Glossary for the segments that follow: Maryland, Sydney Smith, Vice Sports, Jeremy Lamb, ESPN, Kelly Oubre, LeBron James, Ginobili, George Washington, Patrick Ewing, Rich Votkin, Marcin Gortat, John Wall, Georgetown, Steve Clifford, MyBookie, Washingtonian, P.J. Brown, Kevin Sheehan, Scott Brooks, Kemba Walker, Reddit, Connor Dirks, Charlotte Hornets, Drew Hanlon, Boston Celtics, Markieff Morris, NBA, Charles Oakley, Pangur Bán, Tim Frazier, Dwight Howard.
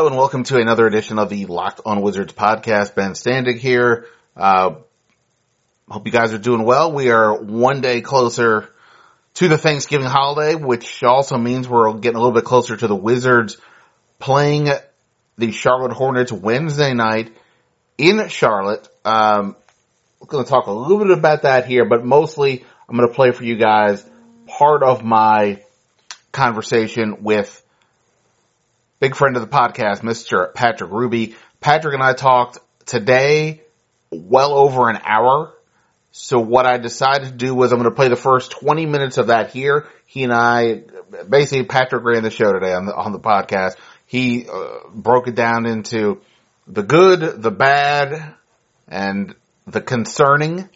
Hello and welcome to another edition of the Locked on Wizards podcast. Ben Standig here. Hope you guys are doing well. We are one day closer to the Thanksgiving holiday, which also means we're getting a little bit closer to the Wizards playing the Charlotte Hornets Wednesday night in Charlotte. We're going to talk a little bit about that here, but mostly I'm going to play for you guys part of my conversation with big friend of the podcast, Mr. Patrick Hruby. Patrick and I talked today well over an hour. So what I decided to do was I'm going to play the first 20 minutes of that here. He and I, basically Patrick ran the show today on the podcast. He broke it down into the good, the bad, and the concerning.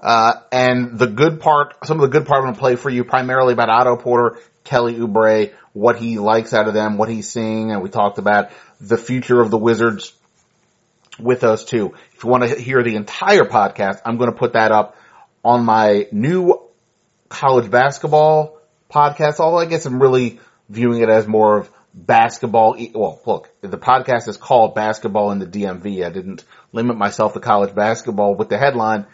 And the good part, some of the good part I'm going to play for you primarily about Otto Porter, Kelly Oubre, what he likes out of them, what he's seeing, and we talked about the future of the Wizards with those two. If you want to hear the entire podcast, I'm going to put that up on my new college basketball podcast, although I guess I'm really viewing it as more of basketball. Well, look, the podcast is called Basketball in the DMV. I didn't limit myself to college basketball with the headline,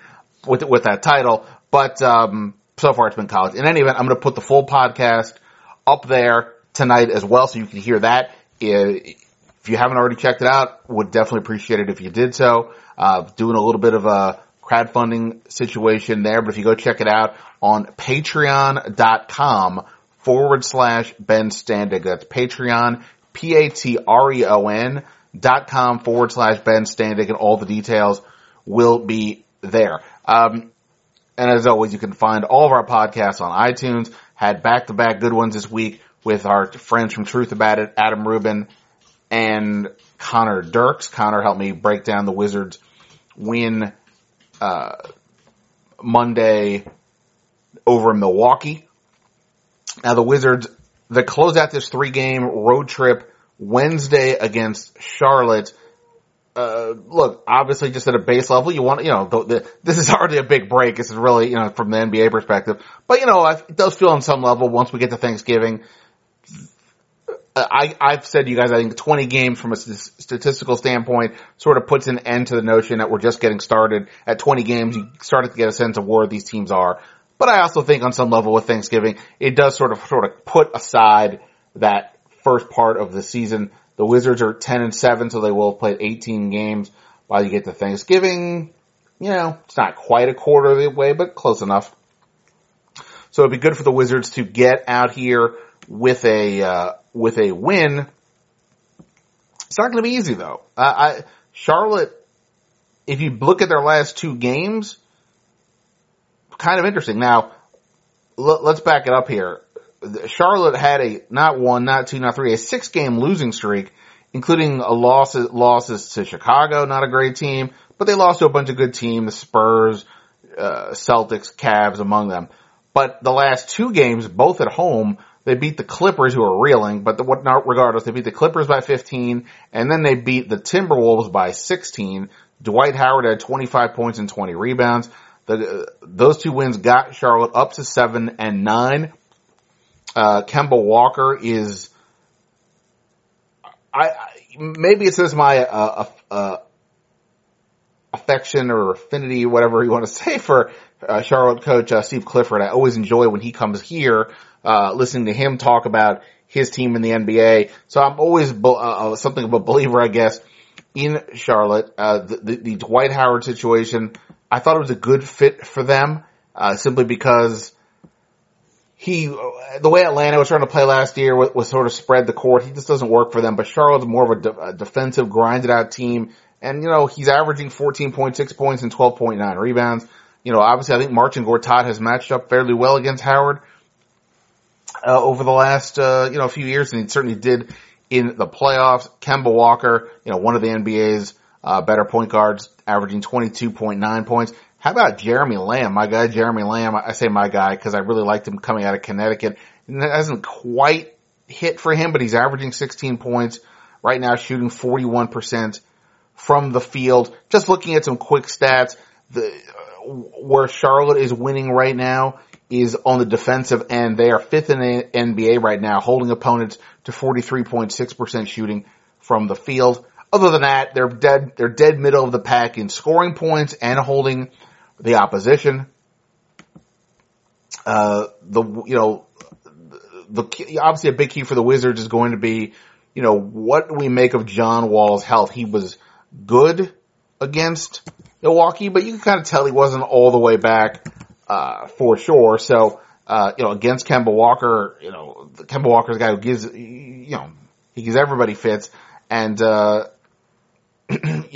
with that title, but so far it's been college. In any event, I'm going to put the full podcast up there tonight as well, so you can hear that. If you haven't already checked it out, would definitely appreciate it if you did so. Doing a little bit of a crowdfunding situation there, but if you go check it out on patreon.com/Ben Standig. That's Patreon, patreon.com/Ben Standig, and all the details will be there. And as always, you can find all of our podcasts on iTunes. Had back-to-back good ones this week with our friends from Truth About It, Adam Rubin and Connor Dirks. Connor helped me break down the Wizards win Monday over Milwaukee. Now the Wizards, they close out this three-game road trip Wednesday against Charlotte. Look, obviously just at a base level, you want, this is already a big break. This is really, from the NBA perspective, but it does feel on some level once we get to Thanksgiving. I've said to you guys, I think 20 games from a statistical standpoint sort of puts an end to the notion that we're just getting started. At 20 games, you started to get a sense of where these teams are. But I also think on some level with Thanksgiving, it does sort of put aside that first part of the season. The Wizards are 10-7, so they will have played 18 games while you get to Thanksgiving. It's not quite a quarter of the way, but close enough. So it'd be good for the Wizards to get out here with a win. It's not going to be easy though. Charlotte, if you look at their last two games, kind of interesting. Now, let's back it up here. Charlotte had a, not one, not two, not three, a 6-game losing streak, including losses to Chicago, not a great team, but they lost to a bunch of good teams, the Spurs, Celtics, Cavs among them. But the last two games, both at home, they beat the Clippers, who are reeling, but regardless, they beat the Clippers by 15, and then they beat the Timberwolves by 16. Dwight Howard had 25 points and 20 rebounds. Those two wins got Charlotte up to 7-9. Kemba Walker is, maybe it's just my affection or affinity, whatever you want to say, for Charlotte coach Steve Clifford. I always enjoy when he comes here, listening to him talk about his team in the NBA. So I'm always something of a believer, I guess, in Charlotte. The Dwight Howard situation, I thought it was a good fit for them, simply because the way Atlanta was trying to play last year was sort of spread the court. He just doesn't work for them. But Charlotte's more of a defensive, grinded-out team. And, he's averaging 14.6 points and 12.9 rebounds. Obviously, I think Marcin Gortat has matched up fairly well against Howard over the last, few years. And he certainly did in the playoffs. Kemba Walker, one of the NBA's better point guards, averaging 22.9 points. How about Jeremy Lamb? My guy, Jeremy Lamb. I say my guy because I really liked him coming out of Connecticut. And that hasn't quite hit for him, but he's averaging 16 points right now, shooting 41% from the field. Just looking at some quick stats, where Charlotte is winning right now is on the defensive end. They are fifth in the NBA right now, holding opponents to 43.6% shooting from the field. Other than that, they're dead middle of the pack in scoring points and holding the opposition. Obviously a big key for the Wizards is going to be, what we make of John Wall's health. He was good against Milwaukee, but you can kind of tell he wasn't all the way back, for sure. So, against Kemba Walker, Kemba Walker's a guy who gives everybody fits. And,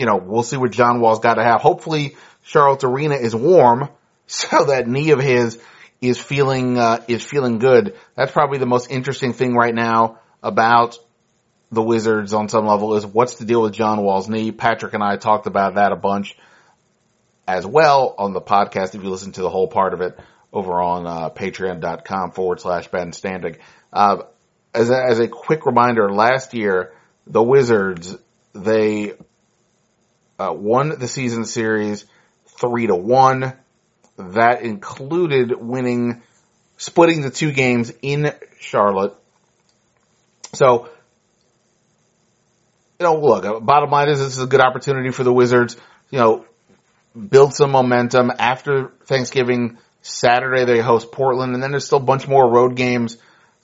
we'll see what John Wall's got to have. Hopefully Charlotte's arena is warm, so that knee of his is feeling good. That's probably the most interesting thing right now about the Wizards on some level is what's the deal with John Wall's knee. Patrick and I talked about that a bunch as well on the podcast. If you listen to the whole part of it over on patreon.com/Ben Standig. As a quick reminder, last year, the Wizards, they won the season series 3-1. That included splitting the two games in Charlotte. So, look, bottom line is this is a good opportunity for the Wizards, build some momentum. After Thanksgiving, Saturday they host Portland, and then there's still a bunch more road games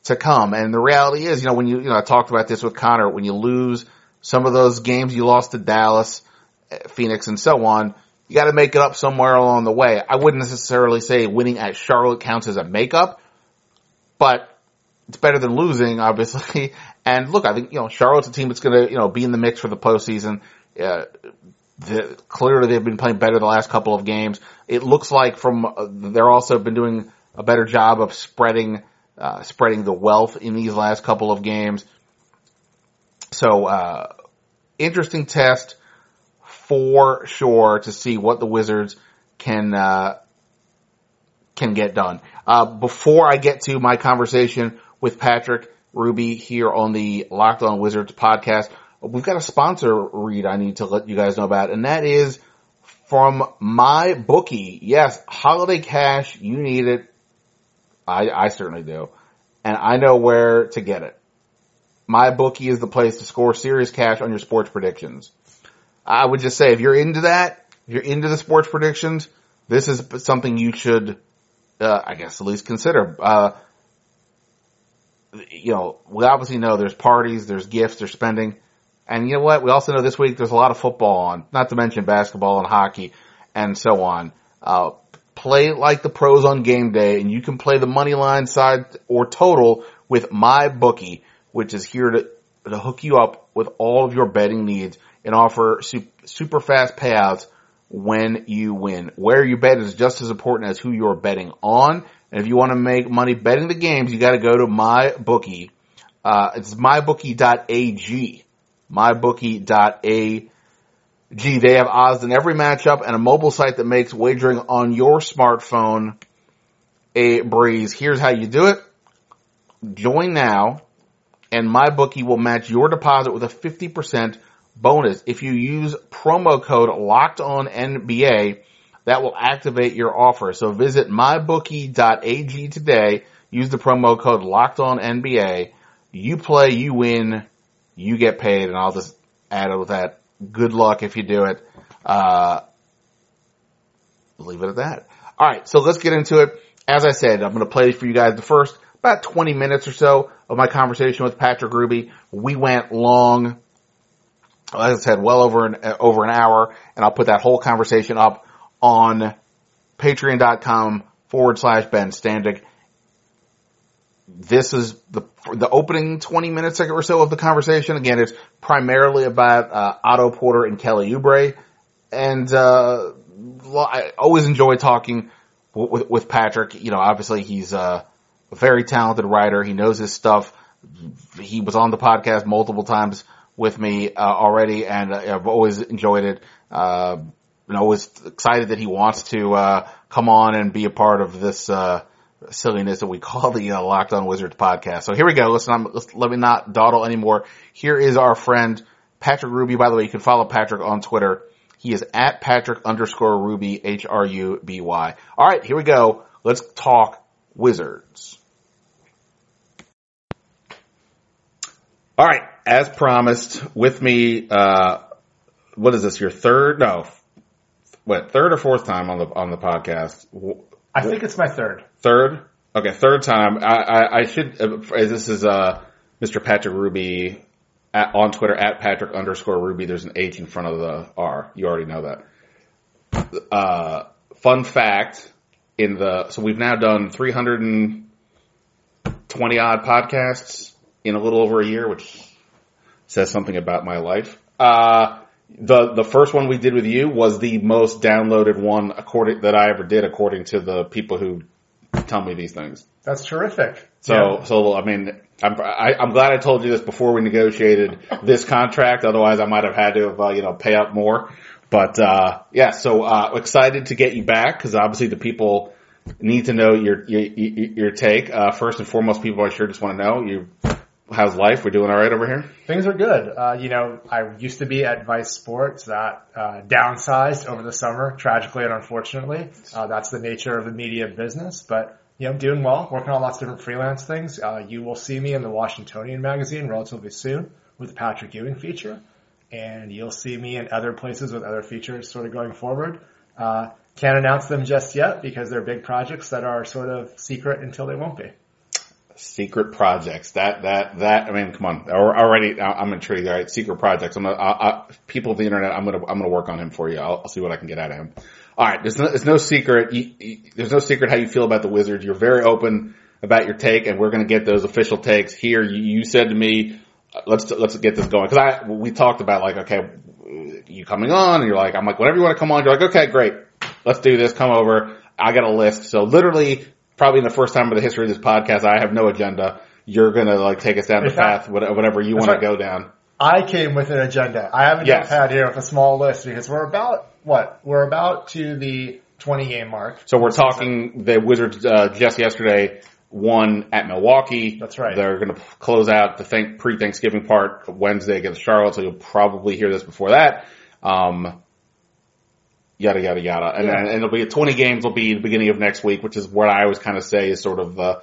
to come. And the reality is, when I talked about this with Connor, when you lose some of those games you lost to Dallas, Phoenix, and so on, you got to make it up somewhere along the way. I wouldn't necessarily say winning at Charlotte counts as a makeup, but it's better than losing, obviously. And look, I think Charlotte's a team that's going to be in the mix for the postseason. Clearly, they've been playing better the last couple of games. It looks like they're also been doing a better job of spreading the wealth in these last couple of games. So interesting test. For sure, to see what the Wizards can get done. Before I get to my conversation with Patrick Hruby here on the Locked on Wizards podcast, we've got a sponsor read I need to let you guys know about, and that is from MyBookie. Yes, holiday cash, you need it. I certainly do. And I know where to get it. MyBookie is the place to score serious cash on your sports predictions. I would just say if you're into the sports predictions, this is something you should, at least consider. We obviously know there's parties, there's gifts, there's spending. And you know what? We also know this week there's a lot of football on, not to mention basketball and hockey and so on. Play like the pros on game day, and you can play the money line side or total with MyBookie, which is here to hook you up with all of your betting needs and offer super fast payouts when you win. Where you bet is just as important as who you're betting on. And if you want to make money betting the games, you got to go to MyBookie. It's mybookie.ag. MyBookie.ag. They have odds in every matchup and a mobile site that makes wagering on your smartphone a breeze. Here's how you do it. Join now, and MyBookie will match your deposit with a 50% bonus. If you use promo code LOCKEDONNBA, that will activate your offer. So visit mybookie.ag today. Use the promo code LOCKEDONNBA. You play, you win, you get paid, and I'll just add it with that. Good luck if you do it. Leave it at that. All right, so let's get into it. As I said, I'm going to play for you guys the first about 20 minutes or so of my conversation with Patrick Hruby. We went long. As I said, well over an hour, and I'll put that whole conversation up on patreon.com/Ben Standig. This is the opening 20 minutes or so of the conversation. Again, it's primarily about Otto Porter and Kelly Oubre, and I always enjoy talking with Patrick. Obviously he's a very talented writer. He knows his stuff. He was on the podcast multiple times with me already, and I've always enjoyed it. And always excited that he wants to come on and be a part of this silliness that we call the Locked on Wizards podcast. So here we go. Listen, let me not dawdle anymore. Here is our friend Patrick Hruby. By the way, you can follow Patrick on Twitter. He is at Patrick _Hruby, Hruby. All right, here we go. Let's talk Wizards. All right. As promised, with me, what is this, your third? No. What, third or fourth time on the podcast? I think it's my third. Third? Okay, third time. I should, this is Mr. Patrick Hruby on Twitter, at @Patrick_Hruby. There's an H in front of the R. You already know that. Fun fact, so we've now done 320-odd podcasts in a little over a year, which says something about my life. The first one we did with you was the most downloaded one that I ever did, according to the people who tell me these things. That's terrific. So I mean, I'm glad I told you this before we negotiated this contract. Otherwise, I might have had to pay up more. But so excited to get you back, because obviously the people need to know your take. First and foremost, people I sure just want to know you. How's life? We're doing all right over here? Things are good. I used to be at Vice Sports. That downsized over the summer, tragically and unfortunately. That's the nature of the media business. But, doing well, working on lots of different freelance things. You will see me in the Washingtonian magazine relatively soon with the Patrick Ewing feature. And you'll see me in other places with other features sort of going forward. Can't announce them just yet because they're big projects that are sort of secret until they won't be. Secret projects. That. I mean, come on. Already, I'm intrigued. All right, secret projects. People of the internet. I'm gonna work on him for you. I'll see what I can get out of him. All right. There's no secret. There's no secret how you feel about the Wizards. You're very open about your take, and we're gonna get those official takes here. You said to me, let's get this going, because we talked about okay, you coming on, and you're like, I'm like, whenever you want to come on, you're like, okay, great, let's do this. Come over. I got a list. So literally. Probably in the first time in the history of this podcast, I have no agenda. You're going to take us down the path, whatever you want to go down. I came with an agenda. I have a notepad here with a small list, because we're about to the 20-game mark. So we're talking the Wizards just yesterday won at Milwaukee. That's right. They're going to close out the pre-Thanksgiving part Wednesday against Charlotte, so you'll probably hear this before that. Yada, yada, yada. And then it'll be 20 games will be the beginning of next week, which is what I always kind of say is sort of the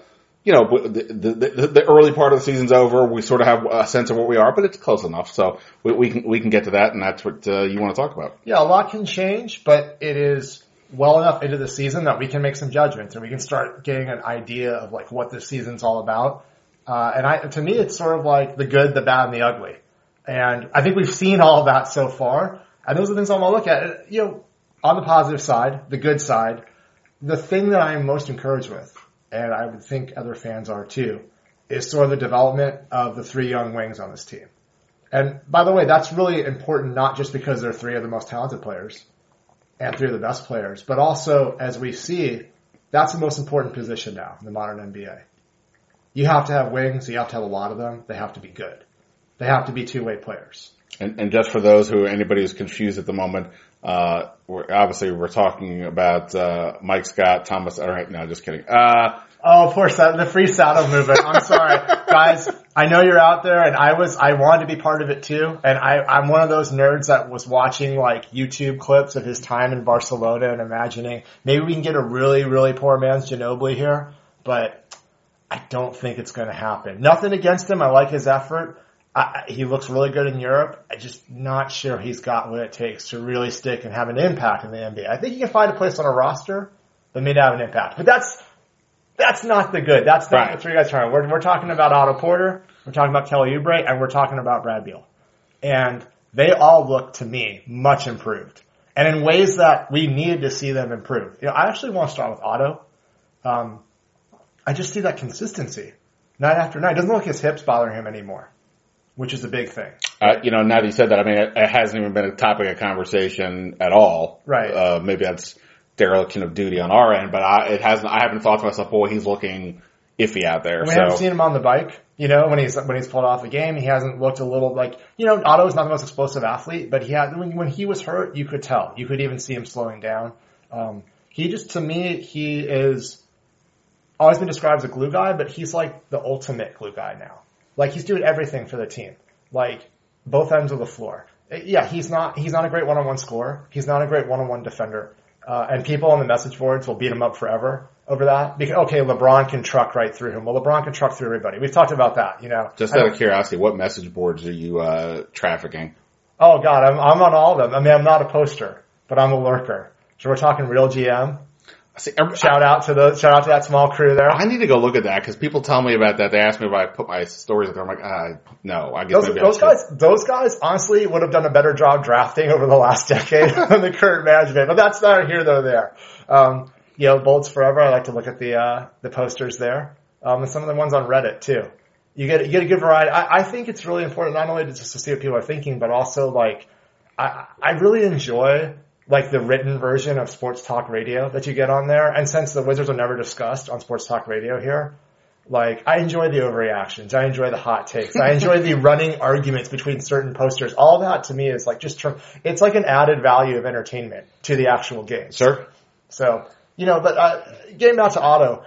early part of the season's over. We sort of have a sense of where we are, but it's close enough. So we can get to that, and that's what you want to talk about. Yeah, a lot can change, but it is well enough into the season that we can make some judgments, and we can start getting an idea of what the season's all about. To me, it's sort of like the good, the bad, and the ugly. And I think we've seen all of that so far. And those are the things I want to look at. On the positive side, the good side, the thing that I am most encouraged with, and I would think other fans are too, is sort of the development of the three young wings on this team. And by the way, that's really important, not just because they're three of the most talented players and three of the best players, but also, as we see, that's the most important position now in the modern NBA. You have to have wings. You have to have a lot of them. They have to be good. They have to be two-way players. And just for those anybody who's confused at the moment, we're talking about Mike Scott, Thomas. All right, no, just kidding. Of course, the free saddle movement. I'm sorry, guys. I know you're out there, and I wanted to be part of it too. And I'm one of those nerds that was watching YouTube clips of his time in Barcelona and imagining maybe we can get a really, really poor man's Ginobili here, but I don't think it's going to happen. Nothing against him. I like his effort. He looks really good in Europe. I'm just not sure he's got what it takes to really stick and have an impact in the NBA. I think he can find a place on a roster that may not have an impact. But that's not the good. That's not the three guys trying. We're talking about Otto Porter. We're talking about Kelly Oubre. And we're talking about Brad Beal. And they all look, to me, much improved. And in ways that we needed to see them improve. I actually want to start with Otto. I just see that consistency night after night. It doesn't look like his hips bothering him anymore. Which is a big thing. Now that you said that, I mean, it hasn't even been a topic of conversation at all. Right. Maybe that's dereliction of duty on our end, but I haven't thought to myself, boy, he's looking iffy out there. We haven't seen him on the bike. When he's pulled off a game, he hasn't looked a little Otto is not the most explosive athlete, but when he was hurt, you could tell. You could even see him slowing down. He is always been described as a glue guy, but he's like the ultimate glue guy now. He's doing everything for the team. Both ends of the floor. Yeah, he's not a great one-on-one scorer. He's not a great one-on-one defender. And people on the message boards will beat him up forever over that. Because, okay, LeBron can truck right through him. Well, LeBron can truck through everybody. We've talked about that, you know. Just out of curiosity, what message boards are you trafficking? Oh, God, I'm on all of them. I mean, I'm not a poster, but I'm a lurker. So we're talking real GM. Shout out to that small crew there. I need to go look at that because people tell me about that. They ask me if I put my stories up there. I'm like, no. I guess those guys honestly would have done a better job drafting over the last decade than the current management. But that's not here nor there. You know, Bolts Forever. I like to look at the posters there, and some of the ones on Reddit too. You get a good variety. I think it's really important not only just to see what people are thinking, but also like I really enjoy. Like the written version of sports talk radio that you get on there. And since the Wizards are never discussed on sports talk radio here, like I enjoy the overreactions. I enjoy the hot takes. I enjoy the running arguments between certain posters. All that to me is like just, it's like an added value of entertainment to the actual game. Sure. So, you know, but getting back to Otto,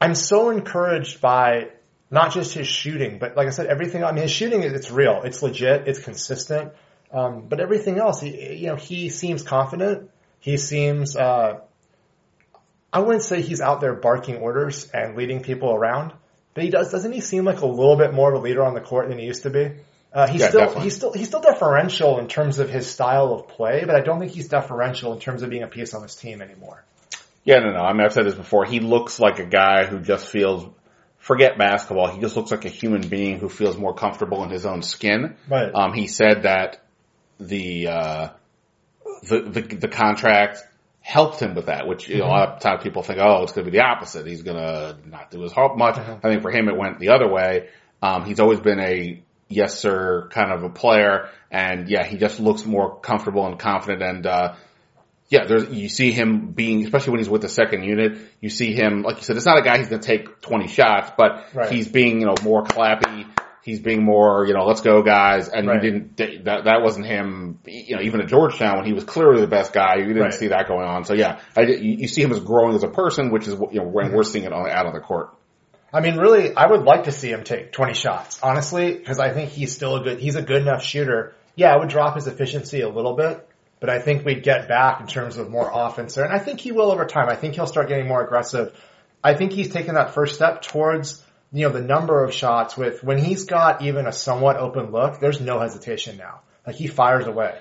I'm so encouraged by not just his shooting, but like I said, everything. I mean, his shooting, it's real. It's legit. It's consistent. But everything else, he seems confident. He seems, I wouldn't say he's out there barking orders and leading people around, but doesn't he seem like a little bit more of a leader on the court than he used to be? He's still deferential in terms of his style of play, but I don't think he's deferential in terms of being a piece on his team anymore. Yeah, no. I mean, I've said this before. He looks like a guy who just feels, forget basketball. He just looks like a human being who feels more comfortable in his own skin. Right. He said that, the contract helped him with that, which you know, a lot of times people think, oh, it's going to be the opposite. He's going to not do as much. I think for him it went the other way. He's always been a yes sir kind of a player, and yeah, he just looks more comfortable and confident. And you see him being, especially when he's with the second unit, you see him like you said, it's not a guy who's going to take 20 shots, but right. He's being more clappy. He's being more, let's go, guys. And right. That wasn't him, even at Georgetown when he was clearly the best guy, you didn't right. see that going on. So, yeah, you see him as growing as a person, which is, when we're seeing it out on the court. I mean, really, I would like to see him take 20 shots, honestly, because I think he's still he's a good enough shooter. Yeah, I would drop his efficiency a little bit, but I think we'd get back in terms of more offense there. And I think he will over time. I think he'll start getting more aggressive. I think he's taken that first step towards the number of shots with when he's got even a somewhat open look, there's no hesitation now. Like he fires away.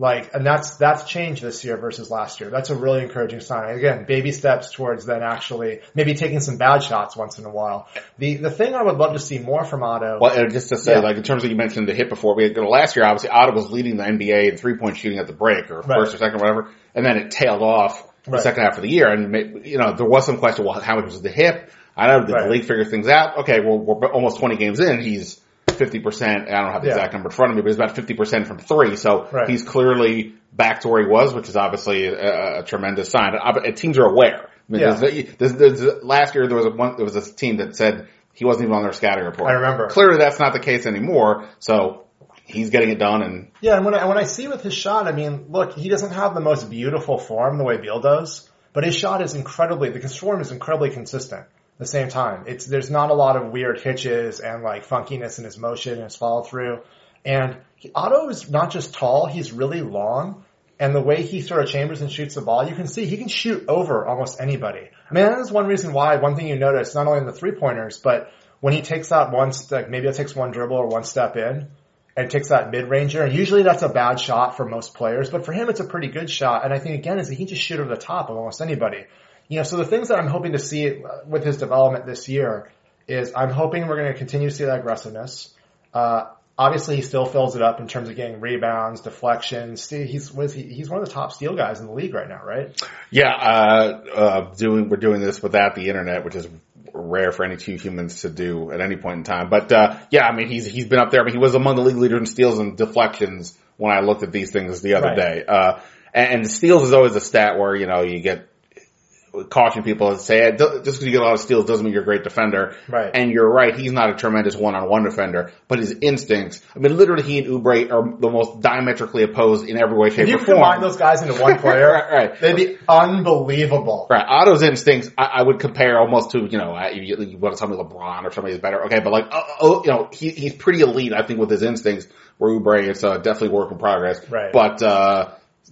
And that's changed this year versus last year. That's a really encouraging sign. Again, baby steps towards then actually maybe taking some bad shots once in a while. The thing I would love to see more from Otto. Well, and just to say, in terms of you mentioned the hit before, we had last year, obviously Otto was leading the NBA in 3-point shooting at the break or right. first or second or whatever. And then it tailed off right. the second half of the year. And, there was some question, well, how much was the hip? I know the right. league figures things out. Okay, well, we're almost 20 games in. He's 50%. I don't have the exact number in front of me, but it's about 50% from three. So right. he's clearly back to where he was, which is obviously a tremendous sign. Teams are aware. I mean, there's last year there was a team that said he wasn't even on their scouting report. I remember. Clearly that's not the case anymore. So he's getting it done. And yeah, and when I see with his shot, I mean, look, he doesn't have the most beautiful form the way Beal does, but his shot is incredibly consistent. The same time, there's not a lot of weird hitches and funkiness in his motion and his follow through. And Otto is not just tall, he's really long. And the way he sort of chambers and shoots the ball, you can see he can shoot over almost anybody. I mean, that is one reason why, one thing you notice, not only in the 3-pointers, but when he takes out maybe it takes one dribble or one step in and takes that mid-ranger. And usually that's a bad shot for most players, but for him, it's a pretty good shot. And I think again, is that he can just shoot over the top of almost anybody. So the things that I'm hoping to see with his development this year is I'm hoping we're going to continue to see that aggressiveness. Obviously, he still fills it up in terms of getting rebounds, deflections. See, he's one of the top steal guys in the league right now, right? Yeah, we're doing this without the internet, which is rare for any two humans to do at any point in time. But he's been up there. I mean, he was among the league leader in steals and deflections when I looked at these things the other right. day. And steals is always a stat where you get caution people and say, just because you get a lot of steals doesn't mean you're a great defender. Right. And you're right, he's not a tremendous one-on-one defender, but his instincts, I mean, literally he and Oubre are the most diametrically opposed in every way, shape, or form. If you combine those guys into one player, right. they'd be unbelievable. Right. Otto's instincts, I would compare almost to, you want to tell me LeBron or somebody who's better. Okay, but he's pretty elite, I think, with his instincts, where Oubre, it's definitely work in progress. Right. But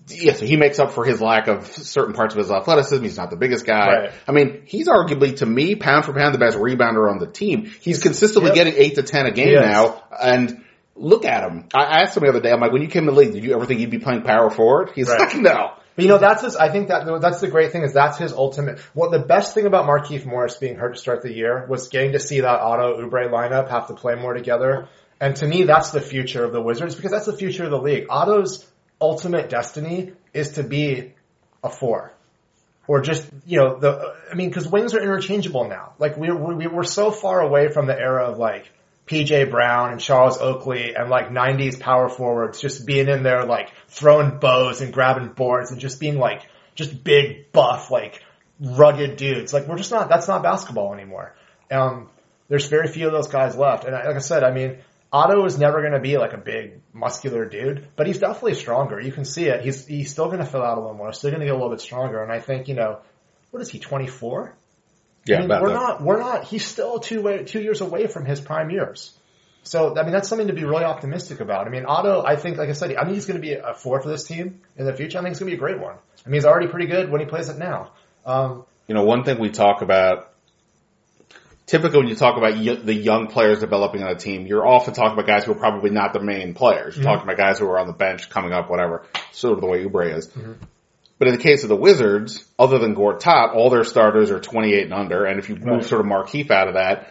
Yes, he makes up for his lack of certain parts of his athleticism. He's not the biggest guy. Right. I mean, he's arguably, to me, pound for pound, the best rebounder on the team. He's consistently getting 8 to 10 a game now, and look at him. I asked him the other day, I'm like, when you came to the league, did you ever think you'd be playing power forward? He's like, no. But you know, that's the great thing is that's his ultimate. Well, the best thing about Markieff Morris being hurt to start the year was getting to see that Otto Oubre lineup have to play more together. And to me, that's the future of the Wizards because that's the future of the league. Otto's ultimate destiny is to be a four, or just because wings are interchangeable now. Like we're so far away from the era of like P.J. Brown and Charles Oakley and like 90s power forwards just being in there like throwing bows and grabbing boards and just being like just big buff like rugged dudes. Like we're just not. That's not basketball anymore. There's very few of those guys left. And like I said, I mean, Otto is never going to be like a big muscular dude, but he's definitely stronger. You can see it. He's still going to fill out a little more. Still going to get a little bit stronger. And I think, what is he, 24? Yeah, I mean, we're not. He's still two years away from his prime years. So I mean, that's something to be really optimistic about. I mean, Otto, I think, like I said, I mean, he's going to be a four for this team in the future. I think it's going to be a great one. I mean, he's already pretty good when he plays it now. One thing we talk about. Typically, when you talk about the young players developing on a team, you're often talking about guys who are probably not the main players. You're talking about guys who are on the bench, coming up, whatever, sort of the way Oubre is. Mm-hmm. But in the case of the Wizards, other than Gortat, all their starters are 28 and under. And if you move sort of Markieff out of that,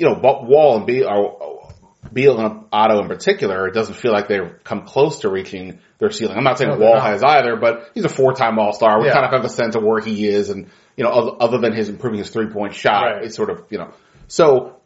Wall and Beal and Otto in particular, it doesn't feel like they've come close to reaching their ceiling. I'm not saying Wall has either, but he's a four-time All-Star. We kind of have a sense of where he is, and other than his improving his three-point shot, it's sort of So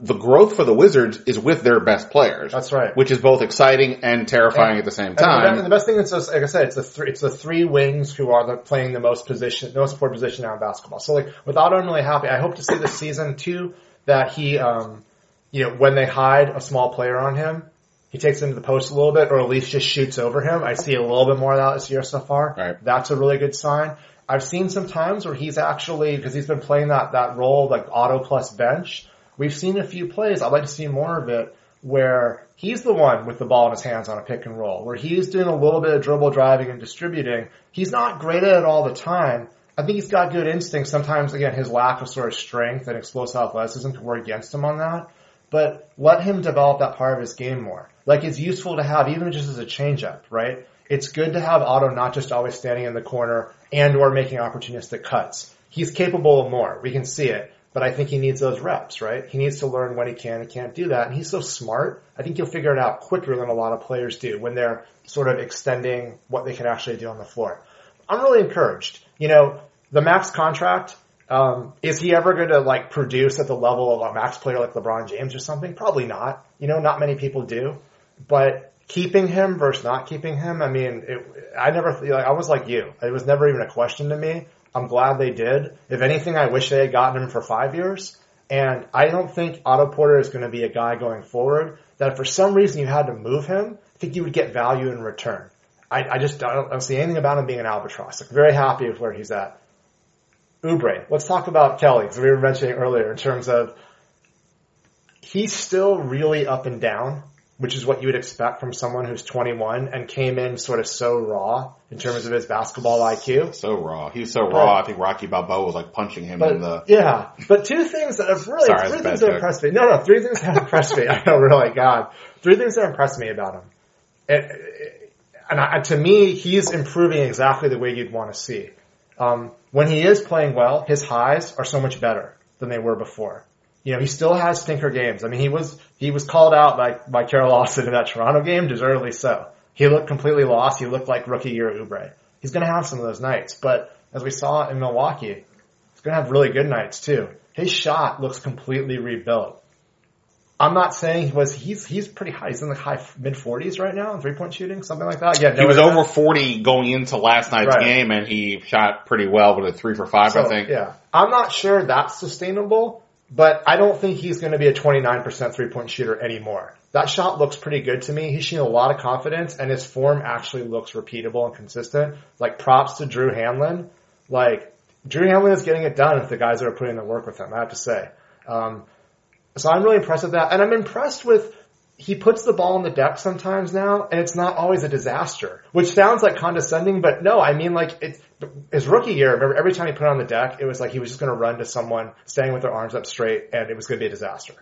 the growth for the Wizards is with their best players. That's right, which is both exciting and terrifying at the same time. And the best thing is, like I said, it's the three wings who are playing the most important position now in basketball. So like with Otto, I'm really happy. I hope to see this season too that he, when they hide a small player on him, he takes him to the post a little bit, or at least just shoots over him. I see a little bit more of that this year so far. Right. That's a really good sign. I've seen some times where he's actually, because he's been playing that role, like Otto plus bench. We've seen a few plays, I'd like to see more of it, where he's the one with the ball in his hands on a pick and roll, where he's doing a little bit of dribble driving and distributing. He's not great at it all the time. I think he's got good instincts. Sometimes, again, his lack of sort of strength and explosive athleticism can work against him on that. But let him develop that part of his game more. Like, it's useful to have, even just as a changeup, right? It's good to have Otto not just always standing in the corner and or making opportunistic cuts. He's capable of more. We can see it. But I think he needs those reps, right? He needs to learn when he can and can't do that. And he's so smart. I think he'll figure it out quicker than a lot of players do when they're sort of extending what they can actually do on the floor. I'm really encouraged. The max contract, is he ever going to like produce at the level of a max player like LeBron James or something? Probably not. Not many people do. But keeping him versus not keeping him, I mean, I was like you. It was never even a question to me. I'm glad they did. If anything, I wish they had gotten him for 5 years. And I don't think Otto Porter is going to be a guy going forward that if for some reason you had to move him, I think you would get value in return. I don't see anything about him being an albatross. Like, very happy with where he's at. Oubre. Let's talk about Kelly, as we were mentioning earlier, in terms of he's still really up and down, which is what you would expect from someone who's 21 and came in sort of so raw in terms of his basketball IQ. So raw. He was so raw, I think Rocky Balboa was like punching him in the... Yeah, but three things that impressed me. I know, really, God. Three things that impressed me about him. And to me, he's improving exactly the way you'd want to see. When he is playing well, his highs are so much better than they were before. He still has stinker games. I mean, he was called out by Carol Lawson in that Toronto game, deservedly so. He looked completely lost. He looked like rookie year Oubre. He's going to have some of those nights. But as we saw in Milwaukee, he's going to have really good nights too. His shot looks completely rebuilt. I'm not saying he's pretty high. He's in the mid-40s right now in three-point shooting, something like that. Yeah, he was over 40 going into last night's game, and he shot pretty well with a 3 for 5, I think. Yeah, I'm not sure that's sustainable, but I don't think he's going to be a 29% three-point shooter anymore. That shot looks pretty good to me. He's showing a lot of confidence, and his form actually looks repeatable and consistent. Like, props to Drew Hanlon. Like, Drew Hanlon is getting it done if the guys that are putting in the work with him, I have to say. So I'm really impressed with that. And I'm impressed with he puts the ball in the deck sometimes now, and it's not always a disaster, which sounds like condescending, but no, I mean, like, it's his rookie year, remember, every time he put it on the deck, it was like he was just going to run to someone staying with their arms up straight, and it was going to be a disaster.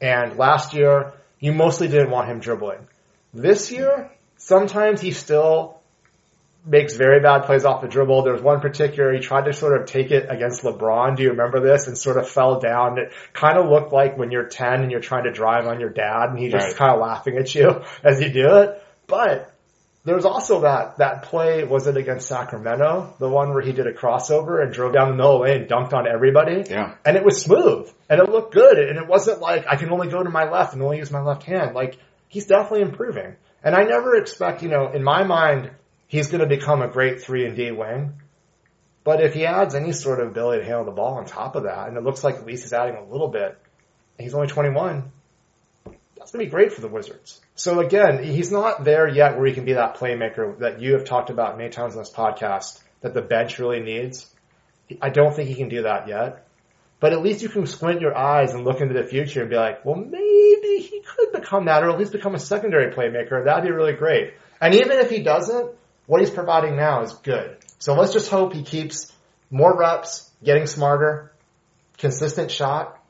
And last year, you mostly didn't want him dribbling. This year, sometimes he still makes very bad plays off the dribble. There was one particular, he tried to sort of take it against LeBron. Do you remember this? And sort of fell down. It kind of looked like when you're 10 and you're trying to drive on your dad and he's just kind of laughing at you as you do it. But there was also that play, was it against Sacramento? The one where he did a crossover and drove down the middle of the lane and dunked on everybody. Yeah. And it was smooth and it looked good. And it wasn't like, I can only go to my left and only use my left hand. Like, he's definitely improving. And I never expect, in my mind, he's going to become a great 3-and-D wing. But if he adds any sort of ability to handle the ball on top of that, and it looks like at least he's adding a little bit, and he's only 21, that's going to be great for the Wizards. So again, he's not there yet where he can be that playmaker that you have talked about many times on this podcast that the bench really needs. I don't think he can do that yet. But at least you can squint your eyes and look into the future and be like, well, maybe he could become that, or at least become a secondary playmaker. That'd be really great. And even if he doesn't, what he's providing now is good. So let's just hope he keeps more reps, getting smarter, consistent shot,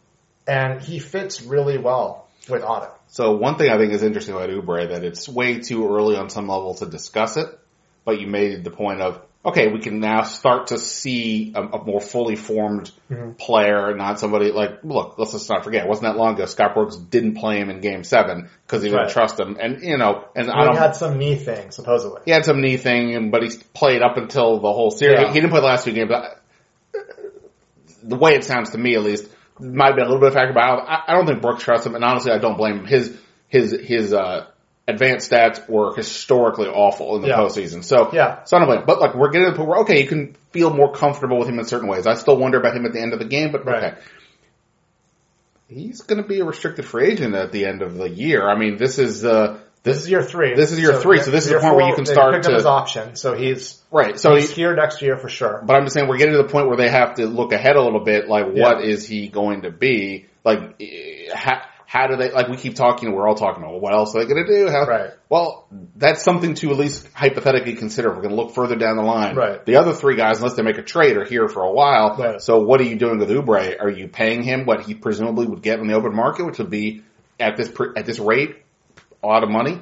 and he fits really well with Otto. So one thing I think is interesting about Oubre, that it's way too early on some level to discuss it, but you made the point of, okay, we can now start to see a more fully formed player, not somebody like, look, let's just not forget, it wasn't that long ago Scott Brooks didn't play him in Game 7 because he didn't trust him. And, he had some knee thing, supposedly. He had some knee thing, but he played up until the whole series. Yeah. He didn't play the last few games, but the way it sounds to me, at least, might have been a little bit of a factor, but I don't think Brooks trusts him, and honestly, I don't blame him. His advanced stats were historically awful in the postseason. So I don't blame. But, we're getting to the point where, you can feel more comfortable with him in certain ways. I still wonder about him at the end of the game, but okay. He's going to be a restricted free agent at the end of the year. I mean, this is year three. This is year three, so this is the point where you can start to... his option, so he's... Right, so he's here next year for sure. But I'm just saying, we're getting to the point where they have to look ahead a little bit, what is he going to be? How do they, we keep talking, we're all talking about, what else are they going to do? Well, that's something to at least hypothetically consider. We're going to look further down the line. Right. The other three guys, unless they make a trade, are here for a while. Right. So what are you doing with Oubre? Are you paying him what he presumably would get on the open market, which would be, at this rate, a lot of money?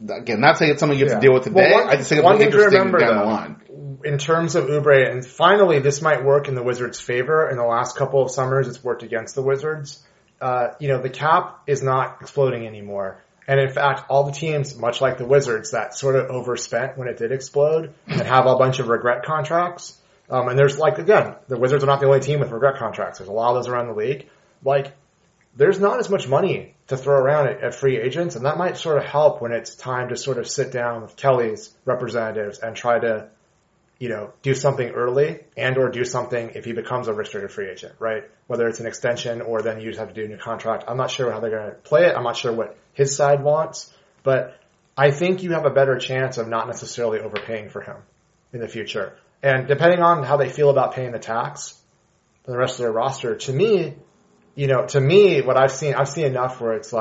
Again, not saying it's something you have to deal with today. I just think it's interesting down the line. In terms of Oubre, and finally, this might work in the Wizards' favor. In the last couple of summers, it's worked against the Wizards. The cap is not exploding anymore. And in fact, all the teams, much like the Wizards, that sort of overspent when it did explode and have a bunch of regret contracts. And there's the Wizards are not the only team with regret contracts. There's a lot of those around the league. There's not as much money to throw around at free agents, and that might sort of help when it's time to sort of sit down with Kelly's representatives and try to, do something early or do something if he becomes a restricted free agent, right? Whether it's an extension or then you just have to do a new contract. I'm not sure how they're going to play it. I'm not sure what his side wants, but I think you have a better chance of not necessarily overpaying for him in the future. And depending on how they feel about paying the tax for the rest of their roster, to me, what I've seen enough where it's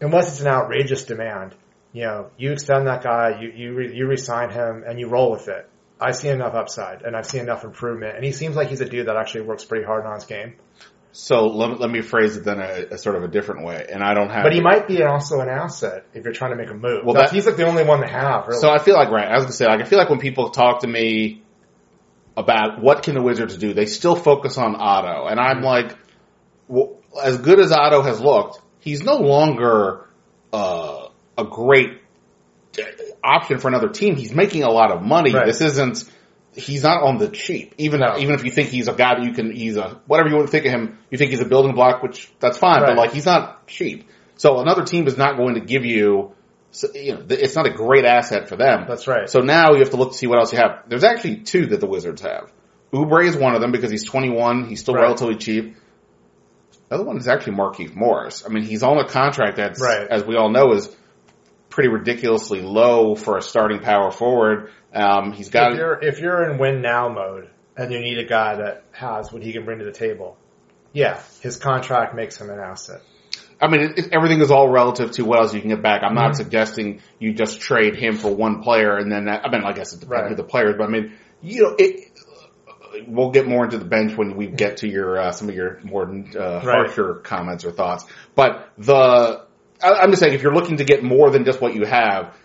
unless it's an outrageous demand, you extend that guy, you re-sign him and you roll with it. I see enough upside, and I've seen enough improvement, and he seems like he's a dude that actually works pretty hard on his game. So let me phrase it then a sort of a different way, and I don't have... But he might be also an asset if you're trying to make a move. Well, he's the only one to have, really. So I feel I was going to say, I feel when people talk to me about what can the Wizards do, they still focus on Otto, and I'm as good as Otto has looked, he's no longer a great option for another team. He's making a lot of money. Right. He's not on the cheap. Even if you think he's a guy that he's a, whatever you want to think of him, you think he's a building block, which that's fine, but he's not cheap. So another team is not going to give you, it's not a great asset for them. That's right. So now you have to look to see what else you have. There's actually two that the Wizards have. Oubre is one of them because he's 21. He's still relatively cheap. The other one is actually Markieff Morris. I mean, he's on a contract that's, as we all know, is pretty ridiculously low for a starting power forward. He's got. If you're in win now mode and you need a guy that has what he can bring to the table, his contract makes him an asset. I mean, everything is all relative to what else you can get back. I'm not suggesting you just trade him for one player and then that, I mean, I guess it depends on the players, but I mean, you know, we'll get more into the bench when we get to your, some of your more, harsher comments or thoughts. But I'm just saying, if you're looking to get more than just what you have,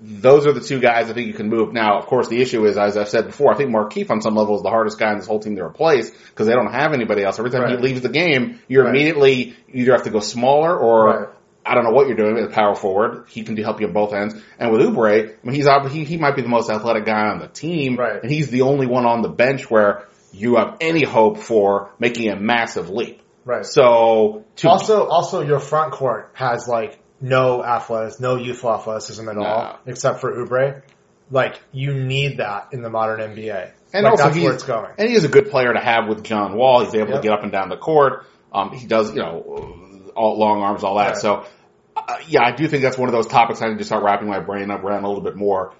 those are the two guys I think you can move. Now, of course, the issue is, as I've said before, I think Markieff on some level is the hardest guy in this whole team to replace because they don't have anybody else. Every time he leaves the game, you're immediately either have to go smaller or I don't know what you're doing as a power forward. He can help you on both ends. And with Oubre, I mean, he might be the most athletic guy on the team, and he's the only one on the bench where you have any hope for making a massive leap. Right. So also your front court has like. No youthful athleticism at all, except for Oubre. Like, you need that in the modern NBA. And like, also that's where it's going. And he is a good player to have with John Wall. He's able to get up and down the court. He does, you know, all long arms, all that. Right. So, I do think that's one of those topics I need to start wrapping my brain around a little bit more.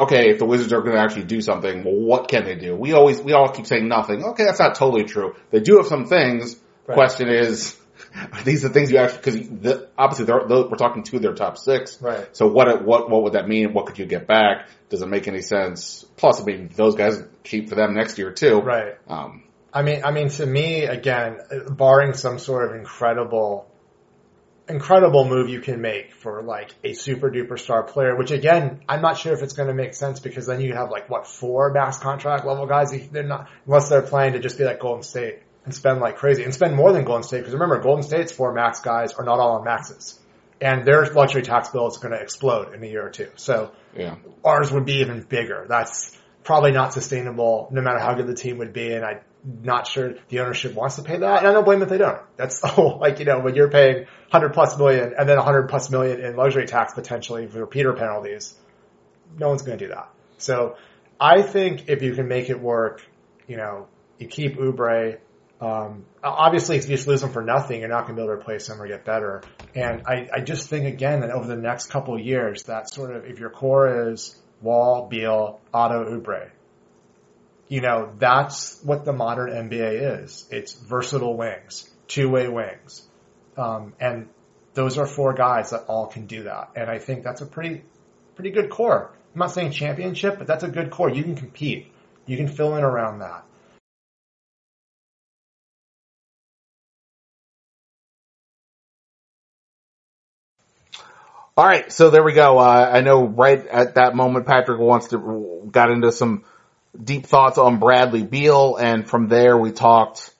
Okay, if the Wizards are going to actually do something, well, what can they do? We all keep saying nothing. Okay, that's not totally true. They do have some things. Right. Question is, are these the things you actually, because obviously we're talking two of their top six. Right. So what would that mean? What could you get back? Does it make any sense? Plus, I mean, those guys cheap for them next year too. Right. I mean, to me, again, barring some sort of incredible move you can make for like a super duper star player, which again, I'm not sure if it's going to make sense because then you have like four max contract level guys. They're not, unless they're planning to just be like Golden State. And spend like crazy. And spend more than Golden State. Because remember, Golden State's four max guys are not all on maxes. And their luxury tax bill is going to explode in a year or two. So ours would be even bigger. That's probably not sustainable no matter how good the team would be. And I'm not sure the ownership wants to pay that. And I don't blame them if they don't. That's when you're paying 100 plus million and then 100 plus million in luxury tax potentially for repeater penalties, no one's going to do that. So I think if you can make it work, you know, you keep Oubre. Obviously if you just lose them for nothing, you're not going to be able to replace them or get better. And I just think again that over the next couple of years, that sort of, if your core is Wall, Beal, Otto, Oubre, you know, that's what the modern NBA is. It's versatile wings, two-way wings. And those are four guys that all can do that. And I think that's a pretty good core. I'm not saying championship, but that's a good core. You can compete. You can fill in around that. All right, so there we go. I know right at that moment, Patrick got into some deep thoughts on Bradley Beal, and from there we talked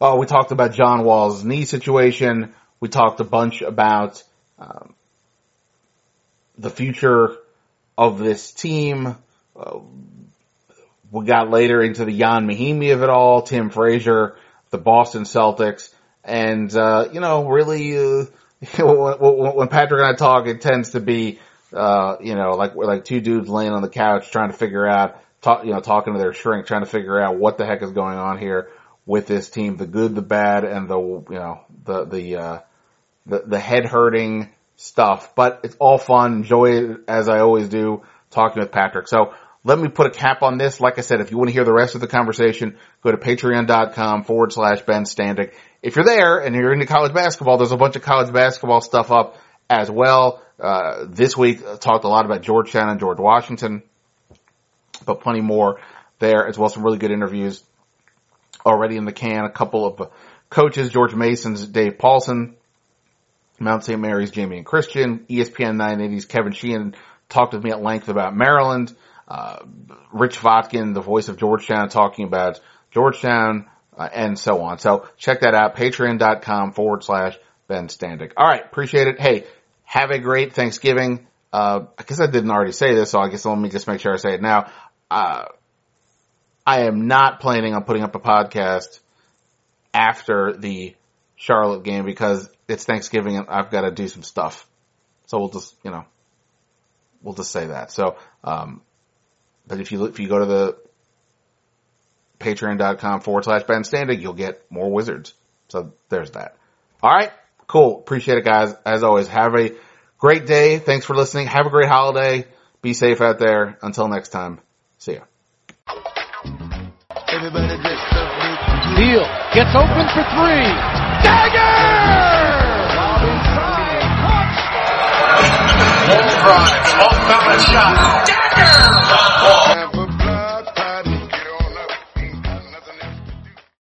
about John Wall's knee situation. We talked a bunch about the future of this team. We got later into the Jan Mahimi of it all, Tim Frazier, the Boston Celtics, and when Patrick and I talk, it tends to be, like two dudes laying on the couch trying to figure out, talking to their shrink, trying to figure out what the heck is going on here with this team, the good, the bad, and the head hurting stuff. But it's all fun. Enjoy it as I always do talking with Patrick. So let me put a cap on this. Like I said, if you want to hear the rest of the conversation, go to patreon.com/BenStandig. If you're there and you're into college basketball, there's a bunch of college basketball stuff up as well. This week, I talked a lot about Georgetown and George Washington, but plenty more there as well. Some really good interviews already in the can. A couple of coaches, George Mason's Dave Paulson, Mount St. Mary's Jamie and Christian, ESPN 980's Kevin Sheehan talked with me at length about Maryland. Rich Votkin, the voice of Georgetown, talking about Georgetown. And so on. So check that out. Patreon.com/BenStandig. All right. Appreciate it. Hey, have a great Thanksgiving. I guess I didn't already say this, so I guess let me just make sure I say it now. I am not planning on putting up a podcast after the Charlotte game because it's Thanksgiving and I've got to do some stuff. So we'll just say that. So, but if you go to the Patreon.com/BenStandig, you'll get more Wizards. So there's that. All right. Cool. Appreciate it, guys. As always, have a great day. Thanks for listening. Have a great holiday. Be safe out there. Until next time. See ya. Everybody, Beal gets open for three. Dagger! on it. Low coming shot. Dagger!